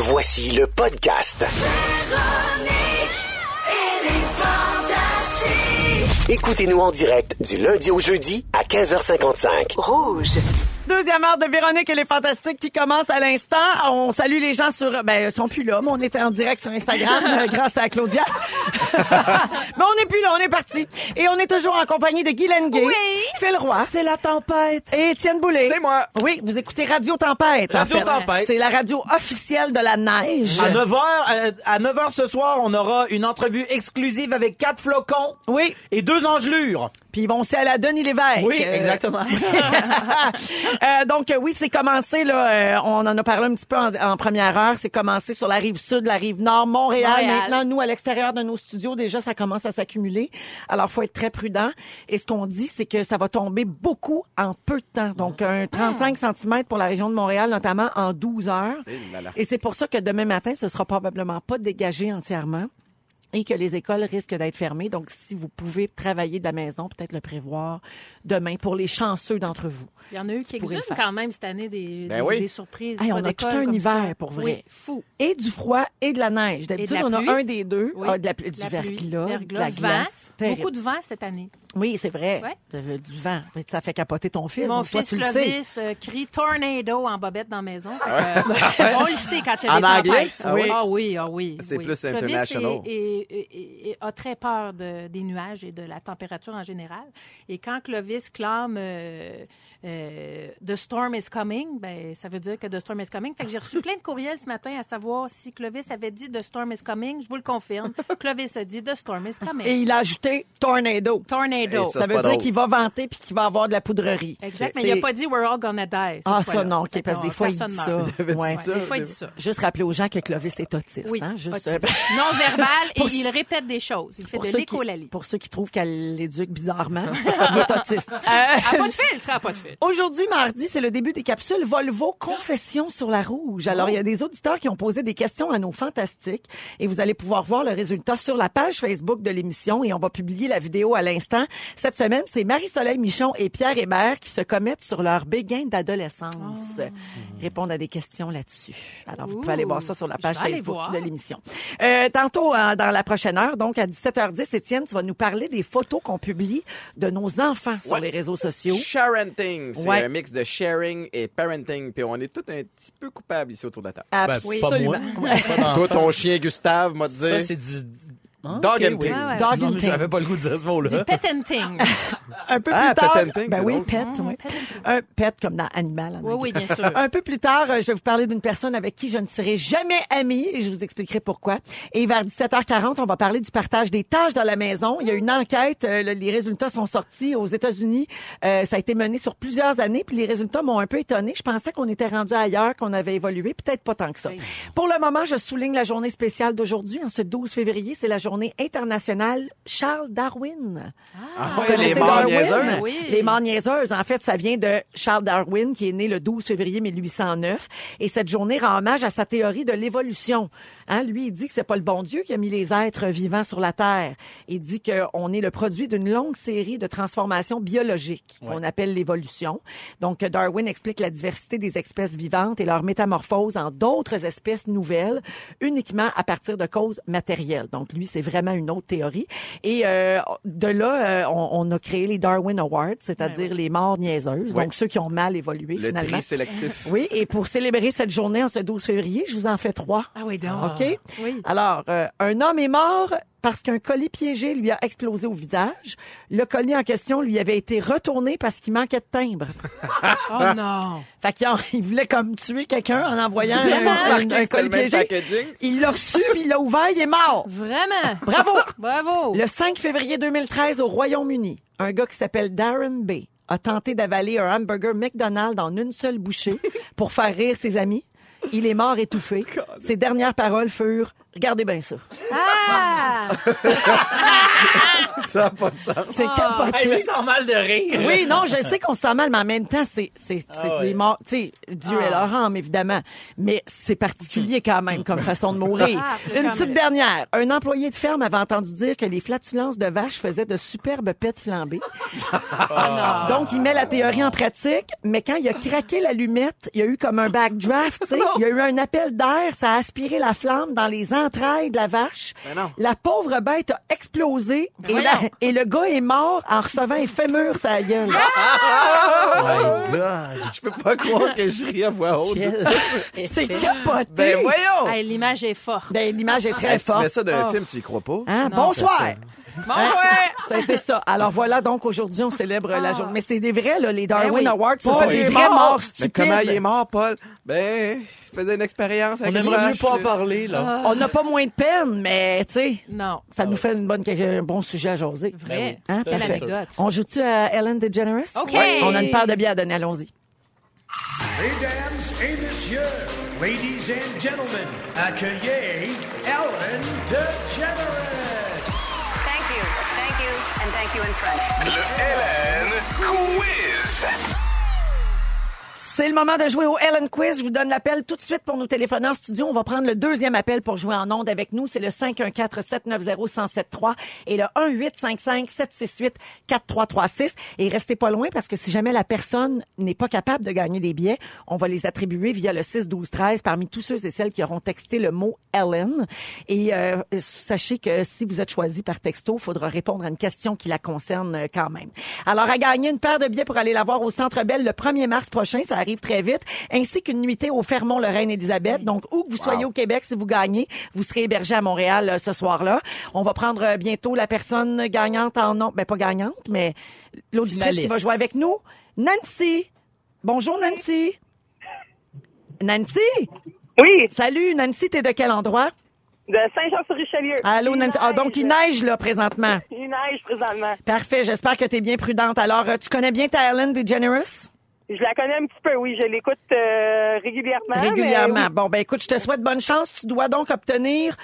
Voici le podcast. Véronique, elle est fantastique. Écoutez-nous en direct du lundi au jeudi à 15h55. Rouge. Deuxième heure de Véronique, elle est fantastique qui commence à l'instant. On salue les gens sur... ils sont plus là, mais on était en direct sur Instagram grâce à Claudia. Mais on n'est plus là, on est parti. Et on est toujours en compagnie de Guylaine Guay. Oui. Phil Roy. C'est la tempête. Et Étienne Boulay. C'est moi. Oui, vous écoutez Radio Tempête. Radio Tempête. C'est la radio officielle de la neige. À 9h ce soir, on aura une entrevue exclusive avec 4 flocons. Oui. Et 2 engelures. Puis ils vont aussi aller à Denis Lévesque. Oui, exactement. Donc, c'est commencé, là, on en a parlé un petit peu en première heure, c'est commencé sur la Rive-Sud, la Rive-Nord, Montréal. Maintenant, nous, à l'extérieur de nos studios, déjà, ça commence à s'accumuler. Alors, faut être très prudent. Et ce qu'on dit, c'est que ça va tomber beaucoup en peu de temps. Donc, un 35 cm pour la région de Montréal, notamment, en 12 heures. Et c'est pour ça que demain matin, ce sera probablement pas dégagé entièrement. Et que les écoles risquent d'être fermées. Donc, si vous pouvez travailler de la maison, peut-être le prévoir demain pour les chanceux d'entre vous. Il y en a eu quelques-unes quand même cette année, des surprises. Hey, on a tout un hiver, pour vrai. Oui, fou. Et du froid et de la neige. D'habitude, on a un des deux. Oui. Ah, du verglas, de la glace. Beaucoup de vent cette année. Oui, c'est vrai. Ouais. Du vent. Ça fait capoter ton fils. Mon fils Clovis crie tornado en bobette dans la maison. On le sait quand il y a des tempêtes. En anglais? Oui. C'est plus international. Et a très peur des nuages et de la température en général. Et quand Clovis clame The Storm is coming, ça veut dire que The Storm is coming. Fait que j'ai reçu plein de courriels ce matin à savoir si Clovis avait dit The Storm is coming. Je vous le confirme. Clovis a dit The Storm is coming. Et il a ajouté tornado. Tornado. Ça veut dire qu'il va vanter puis qu'il va avoir de la poudrerie. Exact. Mais il n'a pas dit We're all gonna die. Ah, ça non. Okay, parce que des fois, il dit ça. Des fois, il dit ça. Juste rappeler aux gens que Clovis est autiste. Oui, hein? Non-verbal. Et il répète des choses. Il fait de l'écolalie. Pour ceux qui trouvent qu'elle l'éduque bizarrement, il est autiste. Elle n'a pas de filtre. Aujourd'hui, mardi, c'est le début des capsules Volvo Confessions sur la rouge. Alors, il y a des auditeurs qui ont posé des questions à nos fantastiques. Et vous allez pouvoir voir le résultat sur la page Facebook de l'émission. Et on va publier la vidéo à l'instant. Cette semaine, c'est Marie-Soleil Michon et Pierre Hébert qui se commettent sur leur béguin d'adolescence. Répondent à des questions là-dessus. Alors, vous pouvez aller voir ça sur la page Facebook de l'émission. Tantôt, dans la prochaine heure, donc à 17h10, Étienne, tu vas nous parler des photos qu'on publie de nos enfants sur les réseaux sociaux. Sharenting, c'est un mix de sharing et parenting. Puis on est tous un petit peu coupables ici autour de la table. Pas moi. Toi, ton chien Gustave m'a dit... Ça, c'est du... Dog and ting. J'avais pas le goût de dire ce mot-là. Du patenting. Un peu plus tard. Patenting, un pet comme dans animal. Oui, bien sûr. Un peu plus tard, je vais vous parler d'une personne avec qui je ne serai jamais amie et je vous expliquerai pourquoi. Et vers 17h40, on va parler du partage des tâches dans la maison. Il y a une enquête. Les résultats sont sortis aux États-Unis. Ça a été mené sur plusieurs années puis les résultats m'ont un peu étonnée. Je pensais qu'on était rendu ailleurs, qu'on avait évolué. Peut-être pas tant que ça. Oui. Pour le moment, je souligne la journée spéciale d'aujourd'hui. En ce 12 février, c'est la journée internationale Charles Darwin. Les morts niaiseuses. Oui. Les morts niaiseuses, en fait, ça vient de Charles Darwin, qui est né le 12 février 1809. Et cette journée rend hommage à sa théorie de l'évolution. Hein, lui, il dit que c'est pas le bon Dieu qui a mis les êtres vivants sur la Terre. Il dit qu'on est le produit d'une longue série de transformations biologiques qu'on appelle l'évolution. Donc, Darwin explique la diversité des espèces vivantes et leur métamorphose en d'autres espèces nouvelles uniquement à partir de causes matérielles. Donc, lui, c'est vraiment une autre théorie. Et de là, on a créé les Darwin Awards, c'est-à-dire les morts niaiseuses, donc ceux qui ont mal évolué, finalement. Le tri sélectif. Oui, et pour célébrer cette journée en ce 12 février, je vous en fais 3. Ah oui, donc. OK? Oui. Alors, un homme est mort parce qu'un colis piégé lui a explosé au visage. Le colis en question lui avait été retourné parce qu'il manquait de timbre. Oh non! Fait qu'il voulait comme tuer quelqu'un en envoyant un colis piégé. Il l'a reçu, puis il l'a ouvert, il est mort. Vraiment? Bravo! Le 5 février 2013, au Royaume-Uni, un gars qui s'appelle Darren Bay a tenté d'avaler un hamburger McDonald's en une seule bouchée pour faire rire ses amis. Il est mort étouffé. Ses dernières paroles furent « Regardez bien ça ». Ah! Ça n'a pas de sens. C'est capoté. Hey, mais ça sent mal de rire. Oui, non, je sais qu'on se sent mal, mais en même temps, c'est des morts. Tu sais, Dieu est leur âme, évidemment. Mais c'est particulier quand même comme façon de mourir. Une petite dernière. Un employé de ferme avait entendu dire que les flatulences de vaches faisaient de superbes pets flambés. Donc, il met la théorie en pratique, mais quand il a craqué l'allumette, il y a eu comme un backdraft, tu sais. Il y a eu un appel d'air, ça a aspiré la flamme dans les entrailles de la vache. La pauvre bête a explosé et le gars est mort en recevant un fémur sa gueule. Oh my God. Je peux pas croire que je ris à voix haute. C'est capoté. Ben voyons. Hey, l'image est forte. Ben l'image est très forte. Tu mets ça dans un film, tu y crois pas. Hein? Bonsoir. Bonjour! C'était ça. Alors voilà, donc aujourd'hui, on célèbre la journée. Mais c'est des vrais, là, les Darwin Awards. Ce sont des vrais morts stupides. Mais comment il est mort, Paul? Ben, il faisait une expérience avec une aimerait mieux pas en parler, là. On n'a pas moins de peine, mais, tu sais, ça nous fait un bon sujet à jaser. Vrai. Hein? Quelle anecdote. On joue-tu à Ellen DeGeneres? OK. Ouais. On a une paire de billets à donner, allons-y. Mesdames et messieurs, ladies and gentlemen, accueillez Ellen DeGeneres! Thank you in French. Le Ellen Quiz. C'est le moment de jouer au Ellen Quiz. Je vous donne l'appel tout de suite pour nous téléphoner en studio. On va prendre le deuxième appel pour jouer en ondes avec nous. C'est le 514-790-1073 et le 1-855-768-4336. Et restez pas loin parce que si jamais la personne n'est pas capable de gagner des billets, on va les attribuer via le 6-12-13 parmi tous ceux et celles qui auront texté le mot Ellen. Et sachez que si vous êtes choisi par texto, il faudra répondre à une question qui la concerne quand même. Alors, à gagner une paire de billets pour aller la voir au Centre Bell le 1er mars prochain, ça arrive très vite, ainsi qu'une nuitée au Fairmont Le Reine Elizabeth. Donc, où que vous soyez au Québec, si vous gagnez, vous serez hébergé à Montréal ce soir-là. On va prendre bientôt la personne gagnante en nom... Ben, pas gagnante, mais l'auditrice qui va jouer avec nous, Nancy. Bonjour, Nancy. Nancy? Oui. Salut, Nancy, t'es de quel endroit? De Saint-Jean-sur-Richelieu. Allô, Nancy. Ah, donc, il neige, là, présentement. Il neige, présentement. Parfait. J'espère que t'es bien prudente. Alors, tu connais bien ta Ellen DeGeneres? Je la connais un petit peu, oui. Je l'écoute régulièrement. Régulièrement. Oui. Bon, ben écoute, je te souhaite bonne chance. Tu dois donc obtenir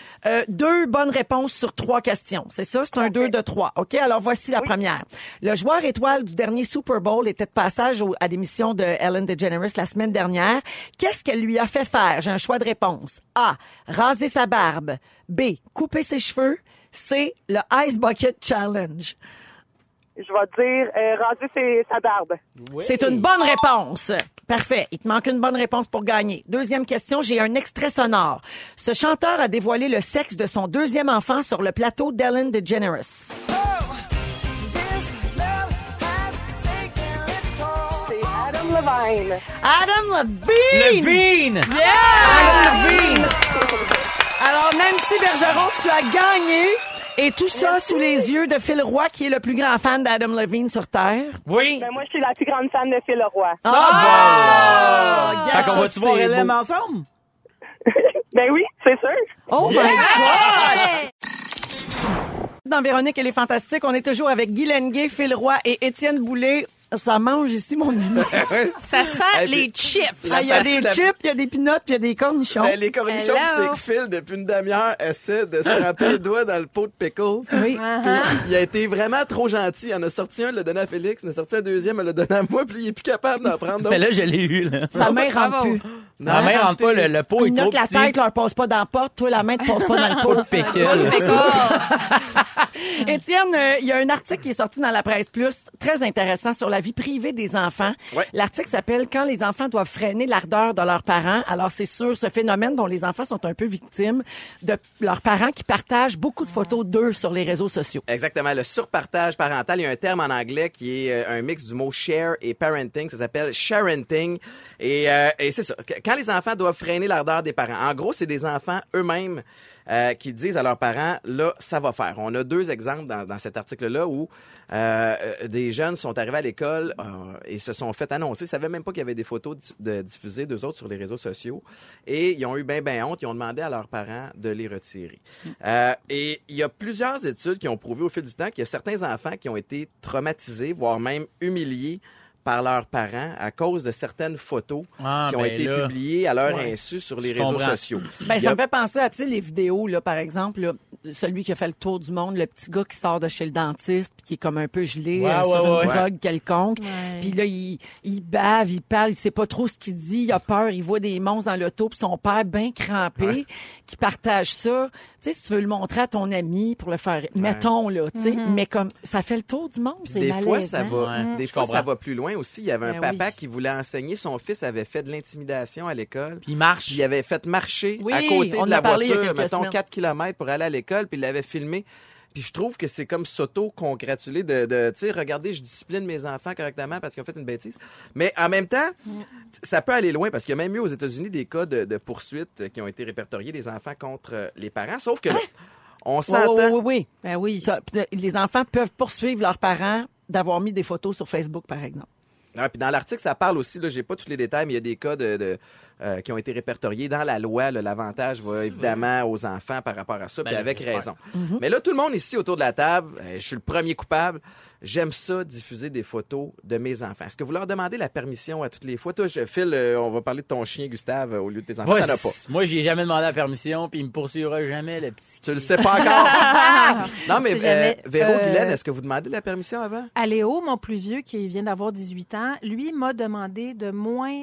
2 bonnes réponses sur 3 questions. C'est ça? C'est un 2 de 3. OK? Alors, voici la première. Le joueur étoile du dernier Super Bowl était de passage à l'émission de Ellen DeGeneres la semaine dernière. Qu'est-ce qu'elle lui a fait faire? J'ai un choix de réponse. A. Raser sa barbe. B. Couper ses cheveux. C. Le Ice Bucket Challenge. Je vais dire raser sa barbe. Oui. C'est une bonne réponse. Parfait. Il te manque une bonne réponse pour gagner. Deuxième question, j'ai un extrait sonore. Ce chanteur a dévoilé le sexe de son deuxième enfant sur le plateau d'Ellen DeGeneres. Oh! C'est Adam Levine. Adam Levine! Levine! Yeah! Adam Levine! Alors, Nancy Bergeron, tu as gagné... Et tout ça sous les yeux de Phil Roy, qui est le plus grand fan d'Adam Levine sur Terre. Oui. Ben moi, je suis la plus grande fan de Phil Roy. Yes, fait qu'on va-tu voir Hélène ensemble? Ben oui, c'est sûr. Oh my God! Dans Véronique, elle est fantastique. On est toujours avec Guylaine Guay, Phil Roy et Étienne Boulay. Ça mange ici, mon ami. Ça sent les chips. Il y a des chips, il y a des pinottes, puis il y a des cornichons. Ben, les cornichons, c'est que Phil, depuis une demi-heure, essaie de se ramper le doigt dans le pot de pickle. Oui. Il a été vraiment trop gentil. Il en a sorti un, il l'a donné à Félix. Il en a sorti un deuxième, il l'a donné à moi, puis il est plus capable d'en prendre d'autres. Mais là, je l'ai eu. Là. Sa main rentre plus. La main rentre pas, le pot est trop petit. La tête leur passe pas dans la porte. Toi, la main te passe pas dans le pot de pickle. Étienne, il y a un article qui est sorti dans La Presse Plus, très intéressant, sur la vie privée des enfants. Ouais. L'article s'appelle « Quand les enfants doivent freiner l'ardeur de leurs parents ». Alors, c'est sûr, ce phénomène dont les enfants sont un peu victimes de leurs parents qui partagent beaucoup de photos d'eux sur les réseaux sociaux. Exactement. Le surpartage parental, il y a un terme en anglais qui est un mix du mot « share » et « parenting ». Ça s'appelle « sharenting ». Et c'est ça. Quand les enfants doivent freiner l'ardeur des parents. En gros, c'est des enfants eux-mêmes qui disent à leurs parents, là, ça va faire. On a 2 exemples dans cet article-là où des jeunes sont arrivés à l'école et se sont fait annoncer. Ils ne savaient même pas qu'il y avait des photos diffusées d'eux autres sur les réseaux sociaux. Et ils ont eu ben honte. Ils ont demandé à leurs parents de les retirer. Et il y a plusieurs études qui ont prouvé au fil du temps qu'il y a certains enfants qui ont été traumatisés, voire même humiliés par leurs parents à cause de certaines photos qui ont été publiées à leur insu sur les réseaux sociaux. Ben, ça me fait penser à les vidéos, là, par exemple, là, celui qui a fait le tour du monde, le petit gars qui sort de chez le dentiste puis qui est comme un peu gelé sur une drogue quelconque. Ouais. Puis là, il bave, il parle, il sait pas trop ce qu'il dit, il a peur, il voit des monstres dans l'auto, puis son père bien crampé qui partage ça. Tu sais, si tu veux le montrer à ton ami pour le faire, mettons là, tu sais, mais comme ça fait le tour du monde, c'est malaisant. Des fois, ça va, des fois, ça va plus loin aussi. Il y avait un papa qui voulait enseigner, son fils avait fait de l'intimidation à l'école. Puis il marche. Il avait fait marcher à côté de la voiture, mettons 4 km pour aller à l'école, puis il l'avait filmé. Puis je trouve que c'est comme s'auto-congratuler de tu sais, regardez, je discipline mes enfants correctement parce qu'ils ont fait une bêtise. Mais en même temps, ça peut aller loin parce qu'il y a même eu aux États-Unis des cas de poursuites qui ont été répertoriés des enfants contre les parents. Sauf que là, on s'entend... Les enfants peuvent poursuivre leurs parents d'avoir mis des photos sur Facebook, par exemple. Ah, puis dans l'article, ça parle aussi, là, j'ai pas tous les détails, mais il y a des cas de qui ont été répertoriés dans la loi. Là, l'avantage va évidemment aux enfants par rapport à ça, puis avec raison. Mm-hmm. Mais là, tout le monde ici autour de la table, je suis le premier coupable. J'aime ça, diffuser des photos de mes enfants. Est-ce que vous leur demandez la permission à toutes les fois? Toi, Phil, on va parler de ton chien, Gustave, au lieu de tes enfants. Moi, t'en as pas. Moi, j'ai jamais demandé la permission, puis il me poursuivra jamais, le petit. Tu le sais pas encore? Non, mais Véro, Guylaine, est-ce que vous demandez la permission avant? À Léo, mon plus vieux, qui vient d'avoir 18 ans, lui m'a demandé de moins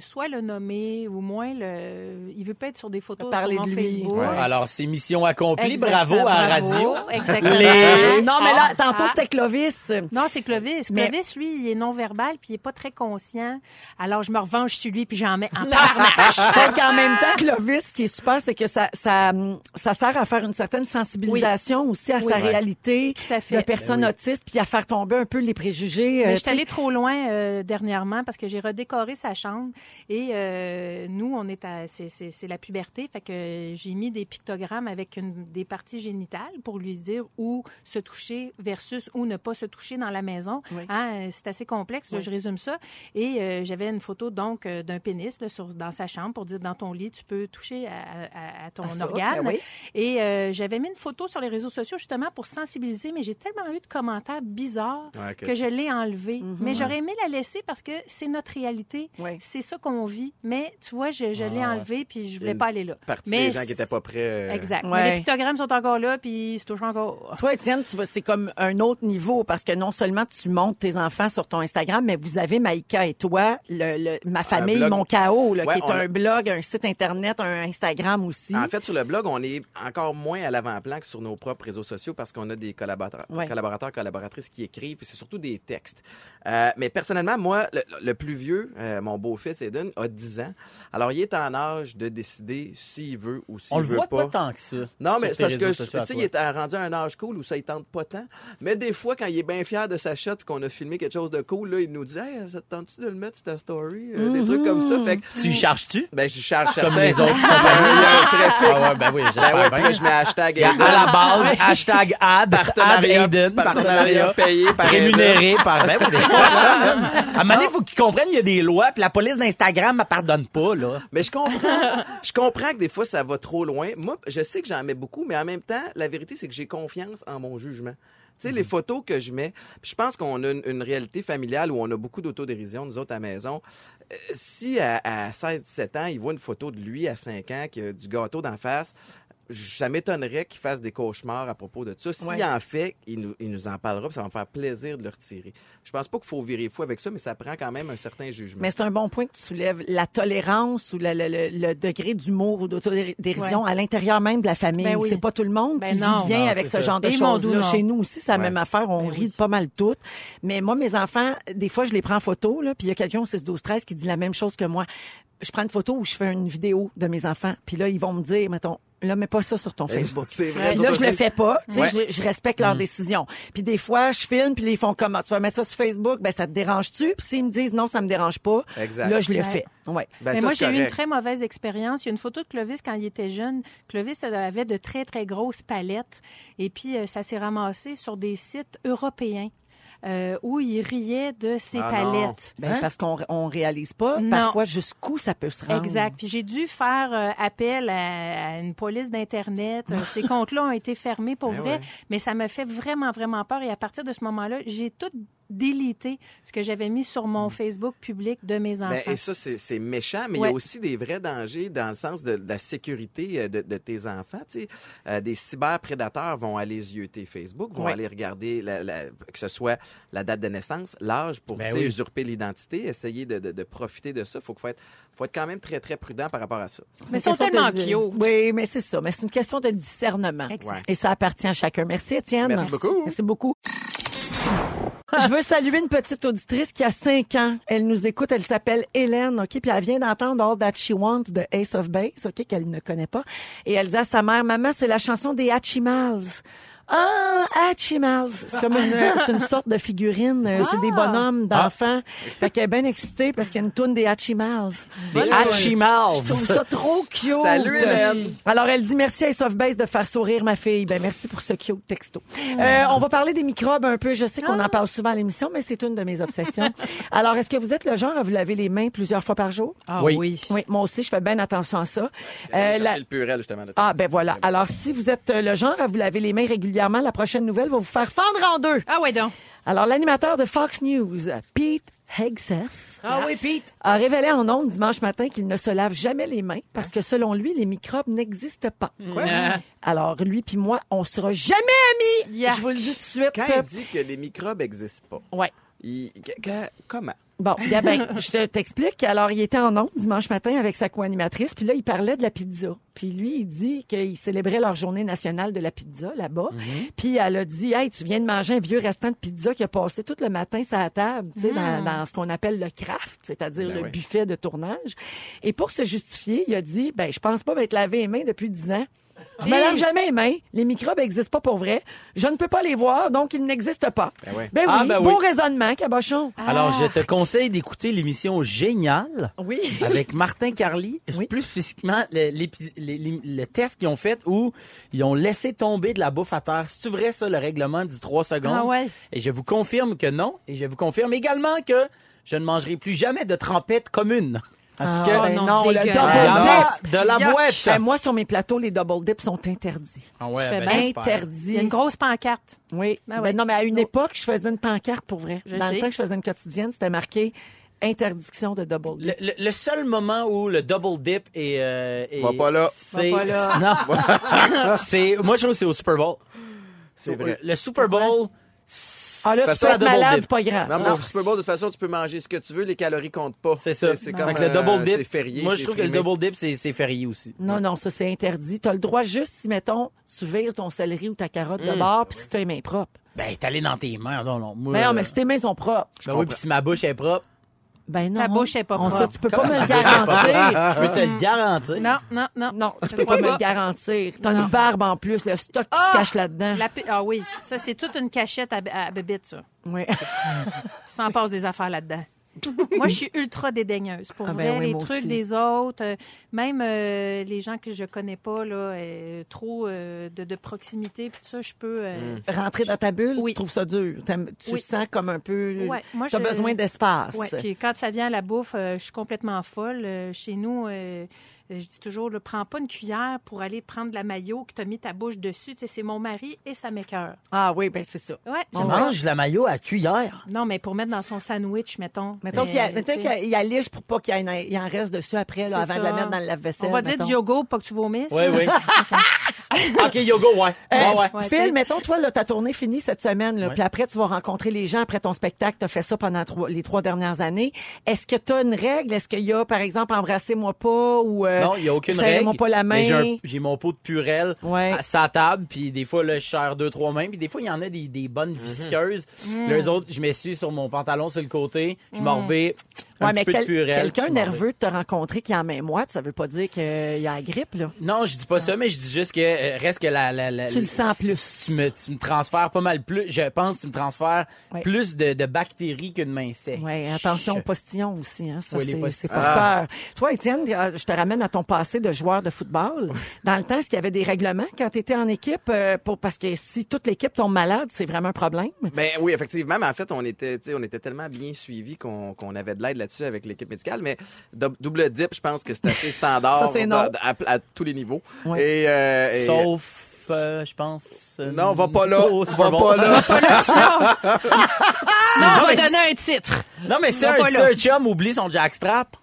soit le nommer ou moins le... Il veut pas être sur des photos sur mon Facebook. Ouais. Alors, c'est mission accomplie. Bravo à Radio. Exactement. Non, mais là, tantôt, c'était Clovis. Non, c'est Clovis. Mais... Clovis, lui, il est non-verbal puis il est pas très conscient. Alors, je me revenge sur lui puis j'en mets en tabarnache. Sauf qu'en même temps, Clovis, ce qui est super, c'est que ça sert à faire une certaine sensibilisation aussi à sa réalité de personne autiste puis à faire tomber un peu les préjugés. Mais je suis allée trop loin dernièrement parce que j'ai redécoré sa chambre et nous, on est à... c'est la puberté. Fait que j'ai mis des pictogrammes avec des parties génitales pour lui dire où se toucher versus où ne pas se toucher dans la maison. Oui. Hein, c'est assez complexe, je résume ça. Et j'avais une photo donc d'un pénis là, dans sa chambre pour dire dans ton lit, tu peux toucher à ton organe. Ben oui. Et j'avais mis une photo sur les réseaux sociaux justement pour sensibiliser, mais j'ai tellement eu de commentaires bizarres que je l'ai enlevée. Mm-hmm. Mais j'aurais aimé la laisser parce que c'est notre réalité. Oui. C'est ça qu'on vit. Mais tu vois, je l'ai enlevée puis je voulais pas aller là. Mais des gens qui n'étaient pas prêts. Exact. Ouais. Mais les pictogrammes sont encore là puis ils se touchent encore. Toi, Étienne, c'est comme un autre niveau, parce que non seulement tu montes tes enfants sur ton Instagram, mais vous avez, Maïka et toi, ma famille, mon chaos, là, qui est un blog, un site Internet, un Instagram aussi. En fait, sur le blog, on est encore moins à l'avant-plan que sur nos propres réseaux sociaux parce qu'on a des collaborateurs, collaboratrices qui écrivent, puis c'est surtout des textes. Mais personnellement, moi, le plus vieux, mon beau-fils Eden, a 10 ans. Alors, il est en âge de décider s'il veut ou s'il veut pas. On le voit pas tant que ça. Non, mais c'est parce que, tu sais, il est rendu à un âge cool où ça, il tente pas tant. Mais des fois, quand il est bien fier de sa shot et qu'on a filmé quelque chose de cool, là, il nous dit hey, « ça te tente-tu de le mettre sur ta story? » Des trucs comme ça. Fait que... Tu y charges-tu? Ben, je charge certains. Comme les autres. Puis je mets hashtag Aiden. À la base, hashtag ad, Aiden. Partenariat payé par Aiden. Rémunéré par... Ben, oui, à un moment donné, il faut qu'ils comprennent qu'il y a des lois, puis la police d'Instagram ne me pardonne pas, là. Mais je comprends que des fois, ça va trop loin. Moi, je sais que j'en mets beaucoup, mais en même temps, la vérité, c'est que j'ai confiance en mon jugement. Tu sais, les photos que je mets, je pense qu'on a une réalité familiale où on a beaucoup d'autodérision, nous autres, à la maison. Si à 16-17 ans, il voit une photo de lui à 5 ans qui a du gâteau d'en face, ça m'étonnerait qu'il fasse des cauchemars à propos de ça. S'il en fait, il nous en parlera, puis ça va me faire plaisir de le retirer. Je pense pas qu'il faut virer fou avec ça, mais ça prend quand même un certain jugement. Mais c'est un bon point que tu soulèves. La tolérance ou le degré d'humour ou d'autodérision à l'intérieur même de la famille. Ben oui. C'est pas tout le monde qui vit bien avec ce genre de choses-là. Chez nous aussi, c'est la même affaire. On rit de pas mal toutes. Mais moi, mes enfants, des fois, je les prends en photo, là, puis il y a quelqu'un au 6-12-13 qui dit la même chose que moi. Je prends une photo où je fais une vidéo de mes enfants, puis là, ils vont me dire, mettons, là, mets pas ça sur ton Facebook. C'est vrai. Là, je le fais pas. Tu sais, je respecte leur décision. Puis des fois, je filme, puis ils font comme, tu vas mettre ça sur Facebook, ben ça te dérange-tu? Puis s'ils me disent non, ça me dérange pas, là, je le fais. Ouais. Ben, mais ça, moi, j'ai eu une très mauvaise expérience. Il y a une photo de Clovis quand il était jeune. Clovis avait de très, très grosses palettes. Et puis, ça s'est ramassé sur des sites européens. Où il riait de ses palettes. Ben, parce qu'on réalise pas parfois jusqu'où ça peut se rendre. Exact. Puis j'ai dû faire appel à une police d'Internet. Ces comptes-là ont été fermés pour vrai, mais ça me fait vraiment, vraiment peur. Et à partir de ce moment-là, j'ai tout déléter ce que j'avais mis sur mon Facebook public de mes enfants. Bien, et ça, c'est méchant, mais il y a aussi des vrais dangers dans le sens de la sécurité de tes enfants. Tu sais, des cyberprédateurs vont aller zioter Facebook, vont aller regarder que ce soit la date de naissance, l'âge pour usurper l'identité, essayer de profiter de ça. Il faut être quand même très, très prudent par rapport à ça. Mais ils sont tellement cute. Oui, mais c'est ça. Mais c'est une question de discernement. Exact. Et ça appartient à chacun. Merci, Étienne. Merci beaucoup. Merci beaucoup. Je veux saluer une petite auditrice qui a 5 ans. Elle nous écoute. Elle s'appelle Hélène, OK? Puis elle vient d'entendre All That She Wants de Ace of Base, OK? Qu'elle ne connaît pas. Et elle dit à sa mère, « Maman, c'est la chanson des Hatchimals. » Ah, Hatchimals. C'est comme une sorte de figurine. C'est des bonhommes d'enfants. Fait qu'elle est bien excitée parce qu'il y a une toune des Hatchimals. Des Hatchimals. Je trouve ça trop cute. Salut, Hélène. Alors, elle dit merci à Ace of Base de faire sourire ma fille. Ben, merci pour ce cute texto. On va parler des microbes un peu. Je sais qu'on en parle souvent à l'émission, mais c'est une de mes obsessions. Alors, est-ce que vous êtes le genre à vous laver les mains plusieurs fois par jour? Ah, oui. Oui, moi aussi, je fais bien attention à ça. Le Purel, justement. Ah, ben voilà. Alors, si vous êtes le genre à vous laver les mains régulièrement, la prochaine nouvelle va vous faire fendre en deux. Ah ouais donc. Alors, l'animateur de Fox News, Pete Hegseth, a révélé en ondes dimanche matin qu'il ne se lave jamais les mains parce que, selon lui, les microbes n'existent pas. Quoi? Alors, lui puis moi, on sera jamais amis. Yeah. Je vous le dis tout de suite. Quand il dit que les microbes n'existent pas, comment? Bon, je t'explique. Alors, il était en ondes dimanche matin avec sa co-animatrice, puis là, il parlait de la pizza. Puis lui, il dit qu'ils célébraient leur journée nationale de la pizza là-bas. Mm-hmm. Puis elle a dit, « Hey, tu viens de manger un vieux restant de pizza qui a passé tout le matin sur la table, tu sais, dans ce qu'on appelle le craft, c'est-à-dire le buffet de tournage. » Et pour se justifier, il a dit, « Ben, je pense pas m'être lavé les mains depuis 10 ans. Je me lave jamais les mains. Les microbes n'existent pas pour vrai. Je ne peux pas les voir, donc ils n'existent pas. » Bon raisonnement, cabochon. Alors, je te conseille d'écouter l'émission Génial avec Martin Carly. Plus spécifiquement, le test qu'ils ont fait où ils ont laissé tomber de la bouffe à terre. C'est-tu vrai, ça, le règlement du 3 secondes? Ah ouais. Et je vous confirme que non. Et je vous confirme également que je ne mangerai plus jamais de trempettes communes. Parce que de la boîte. Moi, sur mes plateaux, les double dips sont interdits. Ah ouais, interdits. Il y a une grosse pancarte. Oui. Non, mais à une époque, je faisais une pancarte pour vrai. Dans le temps que je faisais une quotidienne, c'était marqué interdiction de double dip. Le seul moment où le double dip est... Non. Moi, je trouve que c'est au Super Bowl. C'est vrai. Le Super Bowl... Ah là, tu peux être malade, c'est pas grave. Non, mais au Super Bowl, de toute façon, tu peux manger ce que tu veux, les calories comptent pas. C'est ça. C'est comme le double dip. C'est férié. Moi, je trouve que le double dip, c'est férié aussi. Non, ça, c'est interdit. T'as le droit juste si, mettons, tu vires ton céleri ou ta carotte de bord, puis si t'as les mains propres. Ben, t'es allé dans tes mains. Non. Mais si tes mains sont propres. Ben oui, puis si ma bouche est propre. Ben non. Ta bouche est pas propre. Ça, tu peux pas me le garantir. Je peux te le garantir. Non, tu peux pas me le garantir. T'as une barbe en plus, le stock qui se cache là-dedans. Ah oui, ça, c'est toute une cachette à bébite, ça. Oui. Ça en passe des affaires là-dedans. Moi, je suis ultra dédaigneuse. Pour vrai, les trucs des autres, même les gens que je connais pas, là, trop de proximité, puis tout ça, je peux... Rentrer dans ta bulle, tu trouves ça dur. Tu sens comme un peu... Ouais. Moi, t'as besoin d'espace. Oui, puis quand ça vient à la bouffe, je suis complètement folle. Chez nous... Je dis toujours, « Prends pas une cuillère pour aller prendre de la mayo que t'as mis ta bouche dessus. » Tu sais, c'est mon mari et ça m'écoeure. Ah oui, ben c'est ça. Ouais, on mange la mayo à cuillère. Non, mais pour mettre dans son sandwich, mettons. Mettons qu'il y a lige pour pas qu'il en reste dessus après, là, avant de la mettre dans le lave-vaisselle. On va dire du yogourt pour pas que tu vomisses. Oui. OK, yogourt, Phil, mettons, toi, là, ta tournée finie cette semaine, puis après, tu vas rencontrer les gens après ton spectacle. T'as fait ça pendant les 3 dernières années. Est-ce que t'as une règle? Est-ce qu'il y a, par exemple, « Embrassez-moi pas » ou non, il n'y a aucune règle. Pas la main. Mais j'ai mon pot de Purel à sa table, puis des fois, là, je serre 2-3 mains, puis des fois, il y en a des bonnes visqueuses. Mm. Les autres, je m'essuie sur mon pantalon, sur le côté, je m'en vais un petit peu de Purel. Quelqu'un nerveux de te rencontrer qui a la main moite, ça veut pas dire qu'il y a la grippe, là. Non, je dis pas ça, mais je dis juste que reste que la tu le sens plus. Tu me transfères pas mal plus. Je pense que tu me transfères plus de bactéries qu'une main sèche. Oui, attention aux postillons aussi. Hein, ça, c'est porteur. Toi, Étienne, je te ramène à ton passé de joueur de football. Dans le temps, est-ce qu'il y avait des règlements quand tu étais en équipe? Parce que si toute l'équipe tombe malade, c'est vraiment un problème. Ben oui, effectivement. Mais en fait, on était tellement bien suivis qu'on avait de l'aide là-dessus avec l'équipe médicale. Mais double dip, je pense que c'est assez standard. Ça, c'est à tous les niveaux. Ouais. Et sauf... je pense. Non, va pas là. Va pas là. Sinon, on va donner un titre. Non, mais si un chum oublie son jackstrap.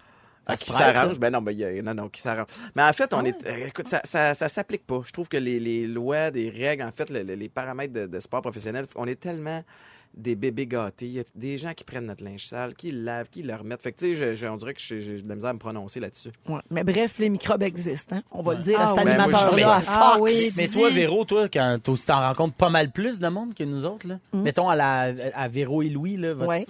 Ah, qui s'arrange? Ben non, ben non, qui s'arrange. Mais en fait, écoute, ça s'applique pas. Je trouve que les lois, des règles, en fait, les paramètres de sport professionnel, on est tellement des bébés gâtés. Il y a des gens qui prennent notre linge sale, qui le lavent, qui le remettent. Fait que, tu sais, on dirait que j'ai de la misère à me prononcer là-dessus. Ouais. Mais bref, les microbes existent, hein? On va le dire à cet animateur-là, à Fox. Ah, oui, mais toi, Véro, toi, quand tu t'en rencontres pas mal plus de monde que nous autres, là. Mettons à Véro et Louis, là, votre... Ouais.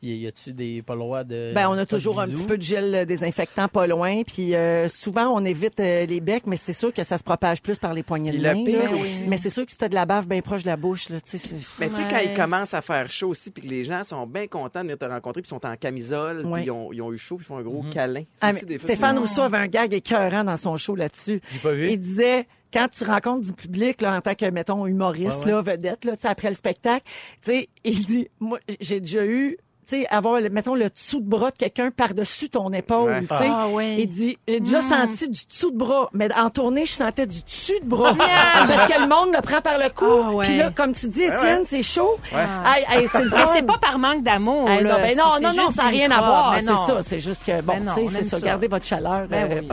Y a-tu des pas loin de... Ben, on a toujours un petit peu de gel désinfectant pas loin. Puis souvent, on évite les becs, mais c'est sûr que ça se propage plus par les poignées de main. Mais c'est sûr que si t'as de la bave bien proche de la bouche, là, tu sais... Mais tu sais, quand il commence à faire chaud aussi, puis que les gens sont bien contents de venir te rencontrer, puis sont en camisole, puis ils ont eu chaud, puis ils font un gros câlin. Ah, aussi, des fois, Stéphane Rousseau avait un gag écœurant dans son show là-dessus. J'ai pas vu. Il disait... Quand tu rencontres du public, là, en tant que, mettons, humoriste, là, vedette, là, tu sais, après le spectacle, tu sais, il dit, moi, j'ai déjà eu... Tu sais, avoir, mettons, le dessous de bras de quelqu'un par-dessus ton épaule, tu sais. Ah, oui. Il dit, j'ai déjà senti du dessous de bras, mais en tournée, je sentais du dessus de bras. Parce que le monde le prend par le cou. Ah, ouais. Puis là, comme tu dis, Étienne, c'est chaud. Ouais. Hey, c'est le fun. Mais c'est pas par manque d'amour, là. Ben non, c'est non, ça n'a rien à voir. Ben c'est ça, c'est juste que, bon, tu sais, c'est ça. Gardez votre chaleur. Oui.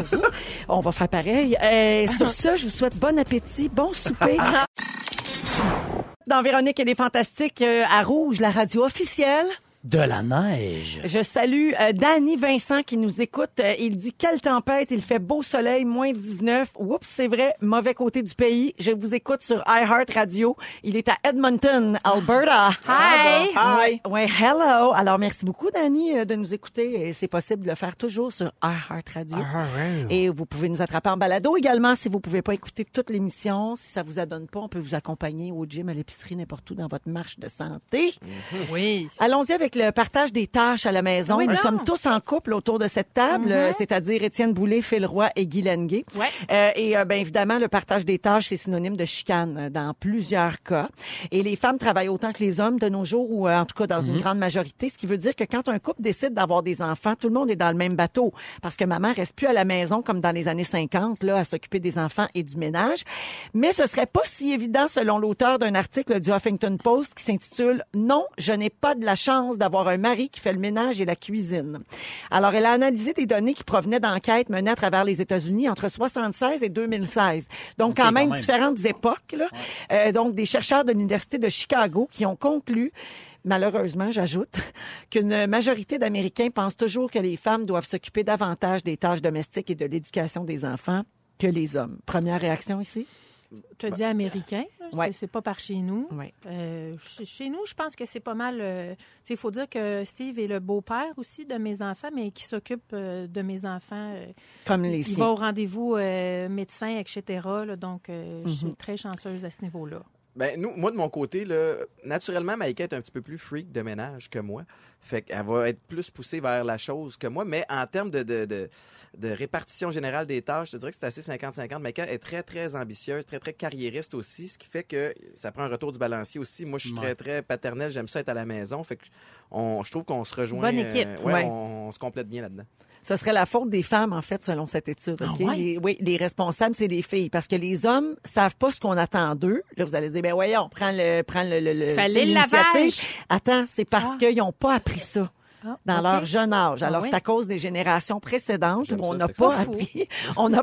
On va faire pareil. Sur ça, je vous souhaite bon appétit, bon souper. Dans Véronique et les Fantastiques à Rouge, la radio officielle... de la neige. Je salue Danny Vincent qui nous écoute. Il dit « Quelle tempête, il fait beau soleil, moins 19. Oups, c'est vrai, mauvais côté du pays. Je vous écoute sur iHeart Radio. Il est à Edmonton, Alberta. Hi! Hi! Oui, hello. Alors, merci beaucoup, Danny, de nous écouter. Et c'est possible de le faire toujours sur iHeart Radio. Et vous pouvez nous attraper en balado également si vous pouvez pas écouter toute l'émission. Si ça vous adonne pas, on peut vous accompagner au gym, à l'épicerie, n'importe où dans votre marche de santé. Oui. Allons-y avec le partage des tâches à la maison. Oui, nous sommes tous en couple autour de cette table, c'est-à-dire Étienne Boulay, Phil Roy et Guylaine Guay. Ouais. Bien évidemment, le partage des tâches, c'est synonyme de chicane dans plusieurs cas. Et les femmes travaillent autant que les hommes de nos jours, ou en tout cas dans une grande majorité, ce qui veut dire que quand un couple décide d'avoir des enfants, tout le monde est dans le même bateau. Parce que maman reste plus à la maison comme dans les années 50, là, à s'occuper des enfants et du ménage. Mais ce serait pas si évident selon l'auteur d'un article du Huffington Post qui s'intitule « Non, je n'ai pas de la chance d'avoir un mari qui fait le ménage et la cuisine ». Alors, elle a analysé des données qui provenaient d'enquêtes menées à travers les États-Unis entre 1976 et 2016. Donc, okay, quand même différentes époques, là. Ouais. Donc, des chercheurs de l'Université de Chicago qui ont conclu, malheureusement, j'ajoute, qu'une majorité d'Américains pensent toujours que les femmes doivent s'occuper davantage des tâches domestiques et de l'éducation des enfants que les hommes. Première réaction ici? Tu as dit américain, c'est pas par chez nous. Ouais. Chez nous, je pense que c'est pas mal... il faut dire que Steve est le beau-père aussi de mes enfants, mais qui s'occupe de mes enfants. Comme les siens. Il va au rendez-vous médecin, etc. Là, donc, je suis très chanceuse à ce niveau-là. Ben, moi, de mon côté, là, naturellement, Maïka est un petit peu plus freak de ménage que moi. Fait qu'elle va être plus poussée vers la chose que moi. Mais en termes de répartition générale des tâches, je te dirais que c'est assez 50-50. Maïka est très, très ambitieuse, très, très carriériste aussi, ce qui fait que ça prend un retour du balancier aussi. Moi, je suis très, très paternelle. J'aime ça être à la maison. Fait que je trouve qu'on se rejoint. Bonne équipe. On se complète bien là-dedans. Ce serait la faute des femmes, en fait, selon cette étude. Okay? Les responsables, c'est les filles. Parce que les hommes savent pas ce qu'on attend d'eux. Là, vous allez dire, ben voyons, prends le fallait l'initiative. Attends, c'est parce qu'ils n'ont pas appris ça dans leur jeune âge. Alors, c'est à cause des générations précédentes où on n'a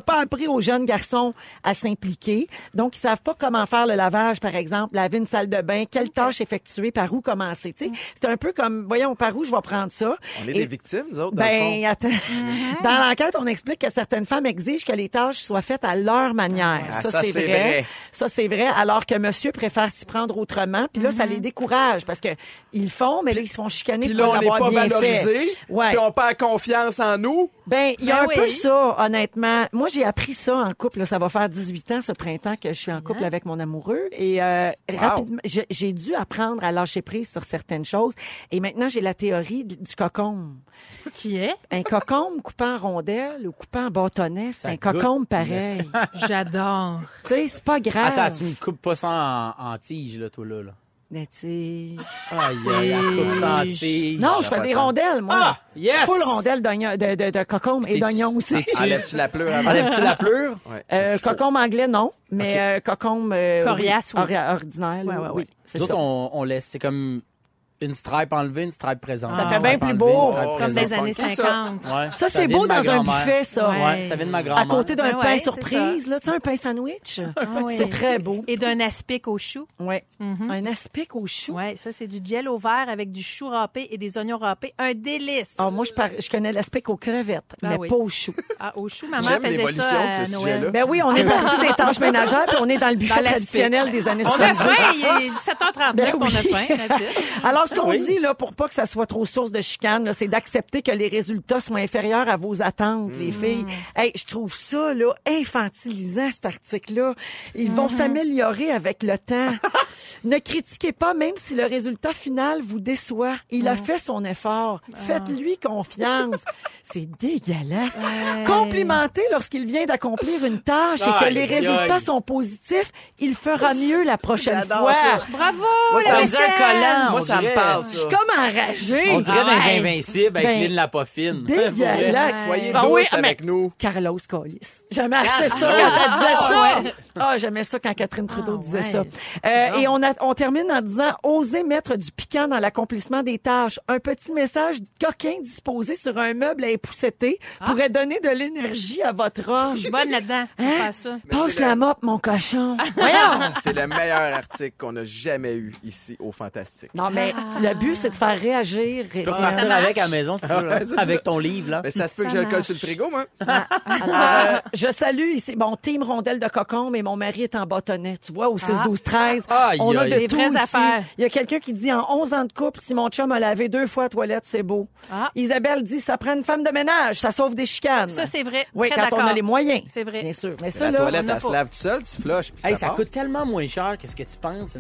pas appris aux jeunes garçons à s'impliquer. Donc, ils savent pas comment faire le lavage, par exemple, laver une salle de bain, quelle tâche effectuer, par où commencer. Tu sais, c'est un peu comme, voyons, par où je vais prendre ça. On est des victimes, nous autres, dans le fond. Attends. Dans l'enquête, on explique que certaines femmes exigent que les tâches soient faites à leur manière. Ça, c'est vrai. Ça, c'est vrai, alors que monsieur préfère s'y prendre autrement. Puis là, ça les décourage parce que ils le font, mais là, ils se font chicaner pour l'avoir bien valorisé, puis on perd confiance en nous. Ben, il y a un peu ça, honnêtement. Moi, j'ai appris ça en couple. Là. Ça va faire 18 ans ce printemps que je suis en couple avec mon amoureux. Et rapidement, j'ai dû apprendre à lâcher prise sur certaines choses. Et maintenant, j'ai la théorie du cocombe. Qui est? Un cocombe coupant en rondelles ou coupant en bâtonnets, c'est un cocombe pareil. J'adore. Tu sais, c'est pas grave. Attends, tu me coupes pas ça en tige, là, toi, là. Mais tu sais... Aïe, non, je fais des rondelles, moi. Ah, yes! Full rondelles de cocombe et d'oignons aussi. Enlèves-tu la pleure? Ouais. Cocombe anglais, non. Mais okay. Cocombe... coriace, oui. Ordinaire, ouais, ouais, oui. C'est ça. Nous autres, on laisse... C'est comme... Une stripe enlevée, une stripe présente. Ça fait bien plus beau, comme des années 50. Ça, c'est beau dans un buffet, ça. Ouais, ça vient de ma grand-mère. À côté d'un pain surprise, là, tu sais, un pain sandwich. C'est très beau. Et d'un aspic au chou. Oui. Un aspic au chou. Oui, ça, c'est du gel au verre avec du chou râpé et des oignons râpés. Un délice. Ah, moi, je connais l'aspic aux crevettes, mais pas au chou. Ah, au chou, maman faisait ça à Noël. Ben oui, on est parti des tâches ménagères, puis on est dans le buffet traditionnel des années 70. On a faim, il est 17h39, on a faim. Alors, ce qu'on dit, là, pour pas que ça soit trop source de chicane, là, c'est d'accepter que les résultats soient inférieurs à vos attentes, les filles. Hey, je trouve ça, là, infantilisant, cet article-là. Ils vont s'améliorer avec le temps. Ne critiquez pas, même si le résultat final vous déçoit. Il a fait son effort. Faites-lui confiance. C'est dégueulasse. Complimentez lorsqu'il vient d'accomplir une tâche et que les résultats sont positifs. Il fera mieux la prochaine fois. Ça. Bravo, moi, la vaisselle! Moi, ça me parle, ça. Je suis comme enragée. On dirait des Invincibles avec l'île de la Poffine. Dégueulasse. Soyez douce avec nous. Carlos Collis. J'aimais assez ça quand elle disait ça. J'aimais ça quand Catherine Trudeau disait ça. Et on termine en disant « Osez mettre du piquant dans l'accomplissement des tâches. Un petit message coquin disposé sur un meuble à épousseter pourrait donner de l'énergie à votre homme. » Je suis bonne là-dedans. Hein? Passe la mop, mon cochon. C'est le meilleur article qu'on a jamais eu ici au Fantastique. Non, mais le but, c'est de faire réagir. Tu peux partir avec à la maison, avec ton livre. Là. Mais ça se peut que je le colle sur le frigo, moi. Alors, je salue ici mon team rondelle de cocombe et mon mari est en bâtonnet. Tu vois, au 6-12-13. On a de tout ici. Il y a quelqu'un qui dit en 11 ans de couple, si mon chum a lavé 2 fois la toilette, c'est beau. Isabelle dit ça prend une femme de ménage, ça sauve des chicanes. Ça, c'est vrai. Oui, très quand d'accord. On a les moyens. C'est vrai. Bien sûr. Mais ça, la toilette, elle se lave tout seul, tu flushes. Hey, ça coûte tellement moins cher que ce que tu penses,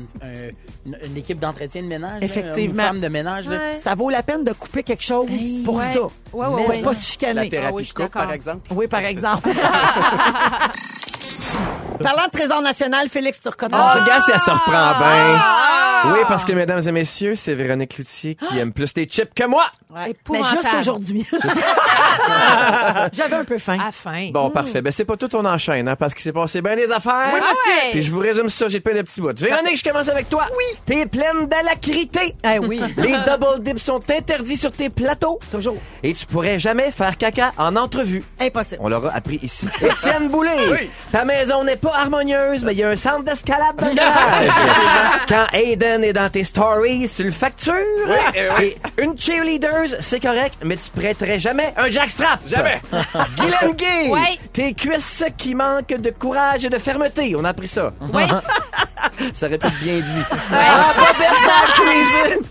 une équipe d'entretien de ménage. Effectivement. Une femme de ménage. Ouais. Ça vaut la peine de couper quelque chose pour ça. Ouais, ouais, mais pas se chicaner. La thérapie de couple, par exemple. Oui, par exemple. Parlant de Trésor national, Félix Turcot. Regarde si elle se reprend bien. Oui, parce que, mesdames et messieurs, c'est Véronique Cloutier qui aime plus les chips que moi. Ouais. Mais juste aujourd'hui. J'avais un peu faim. À faim. Bon, parfait. Ben, c'est pas tout, on enchaîne, hein, parce qu'il s'est passé bien des affaires. Oui, monsieur. Puis je vous résume ça, j'ai plein de petits bouts. Véronique, je commence avec toi. Oui. T'es pleine d'alacrité. Eh oui. Les double dips sont interdits sur tes plateaux. Toujours. Et tu pourrais jamais faire caca en entrevue. Impossible. On l'aura appris ici. Étienne Boulay. Oui. Ta maison n'est pas harmonieuse, mais il y a un centre d'escalade dans le garage. Quand Aiden est dans tes stories, tu le factures. Oui, oui. Et une cheerleader, c'est correct, mais tu prêterais jamais un jackstrap. Jamais. Guylaine Guay. Oui. Tes cuisses qui manquent de courage et de fermeté. On a appris ça. Oui. Ça aurait pu être bien dit. Oui.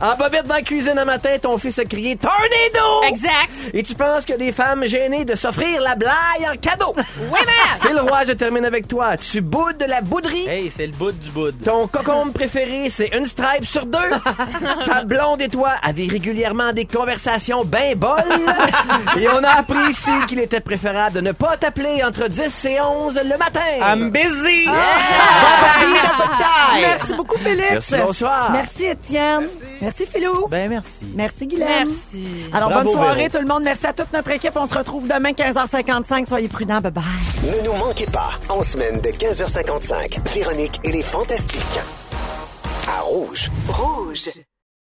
En bobette dans la cuisine un matin, ton fils a crié « Tornado! » Exact. Et tu penses que des femmes gênées de s'offrir la blague en cadeau. Oui, mais... Phil Roy, je termine avec toi. Tu boudes de la bouderie. Hey, c'est le bout du bout. Ton cocombe préféré, c'est une stripe sur 2. Ta blonde et toi avaient régulièrement des conversations ben bolles. Et on a appris ici qu'il était préférable de ne pas t'appeler entre 10 et 11 le matin. I'm busy. Yeah. Merci beaucoup, Félix. Merci, bonsoir. Merci, Étienne. Merci, Philou. Ben, merci. Merci, Guylaine. Merci. Alors, bravo, bonne soirée, Véro. Tout le monde. Merci à toute notre équipe. On se retrouve demain, 15h55. Soyez prudents. Bye-bye. Ne nous manquez pas. En semaine de 15h55, Véronique et les Fantastiques. À Rouge. Rouge.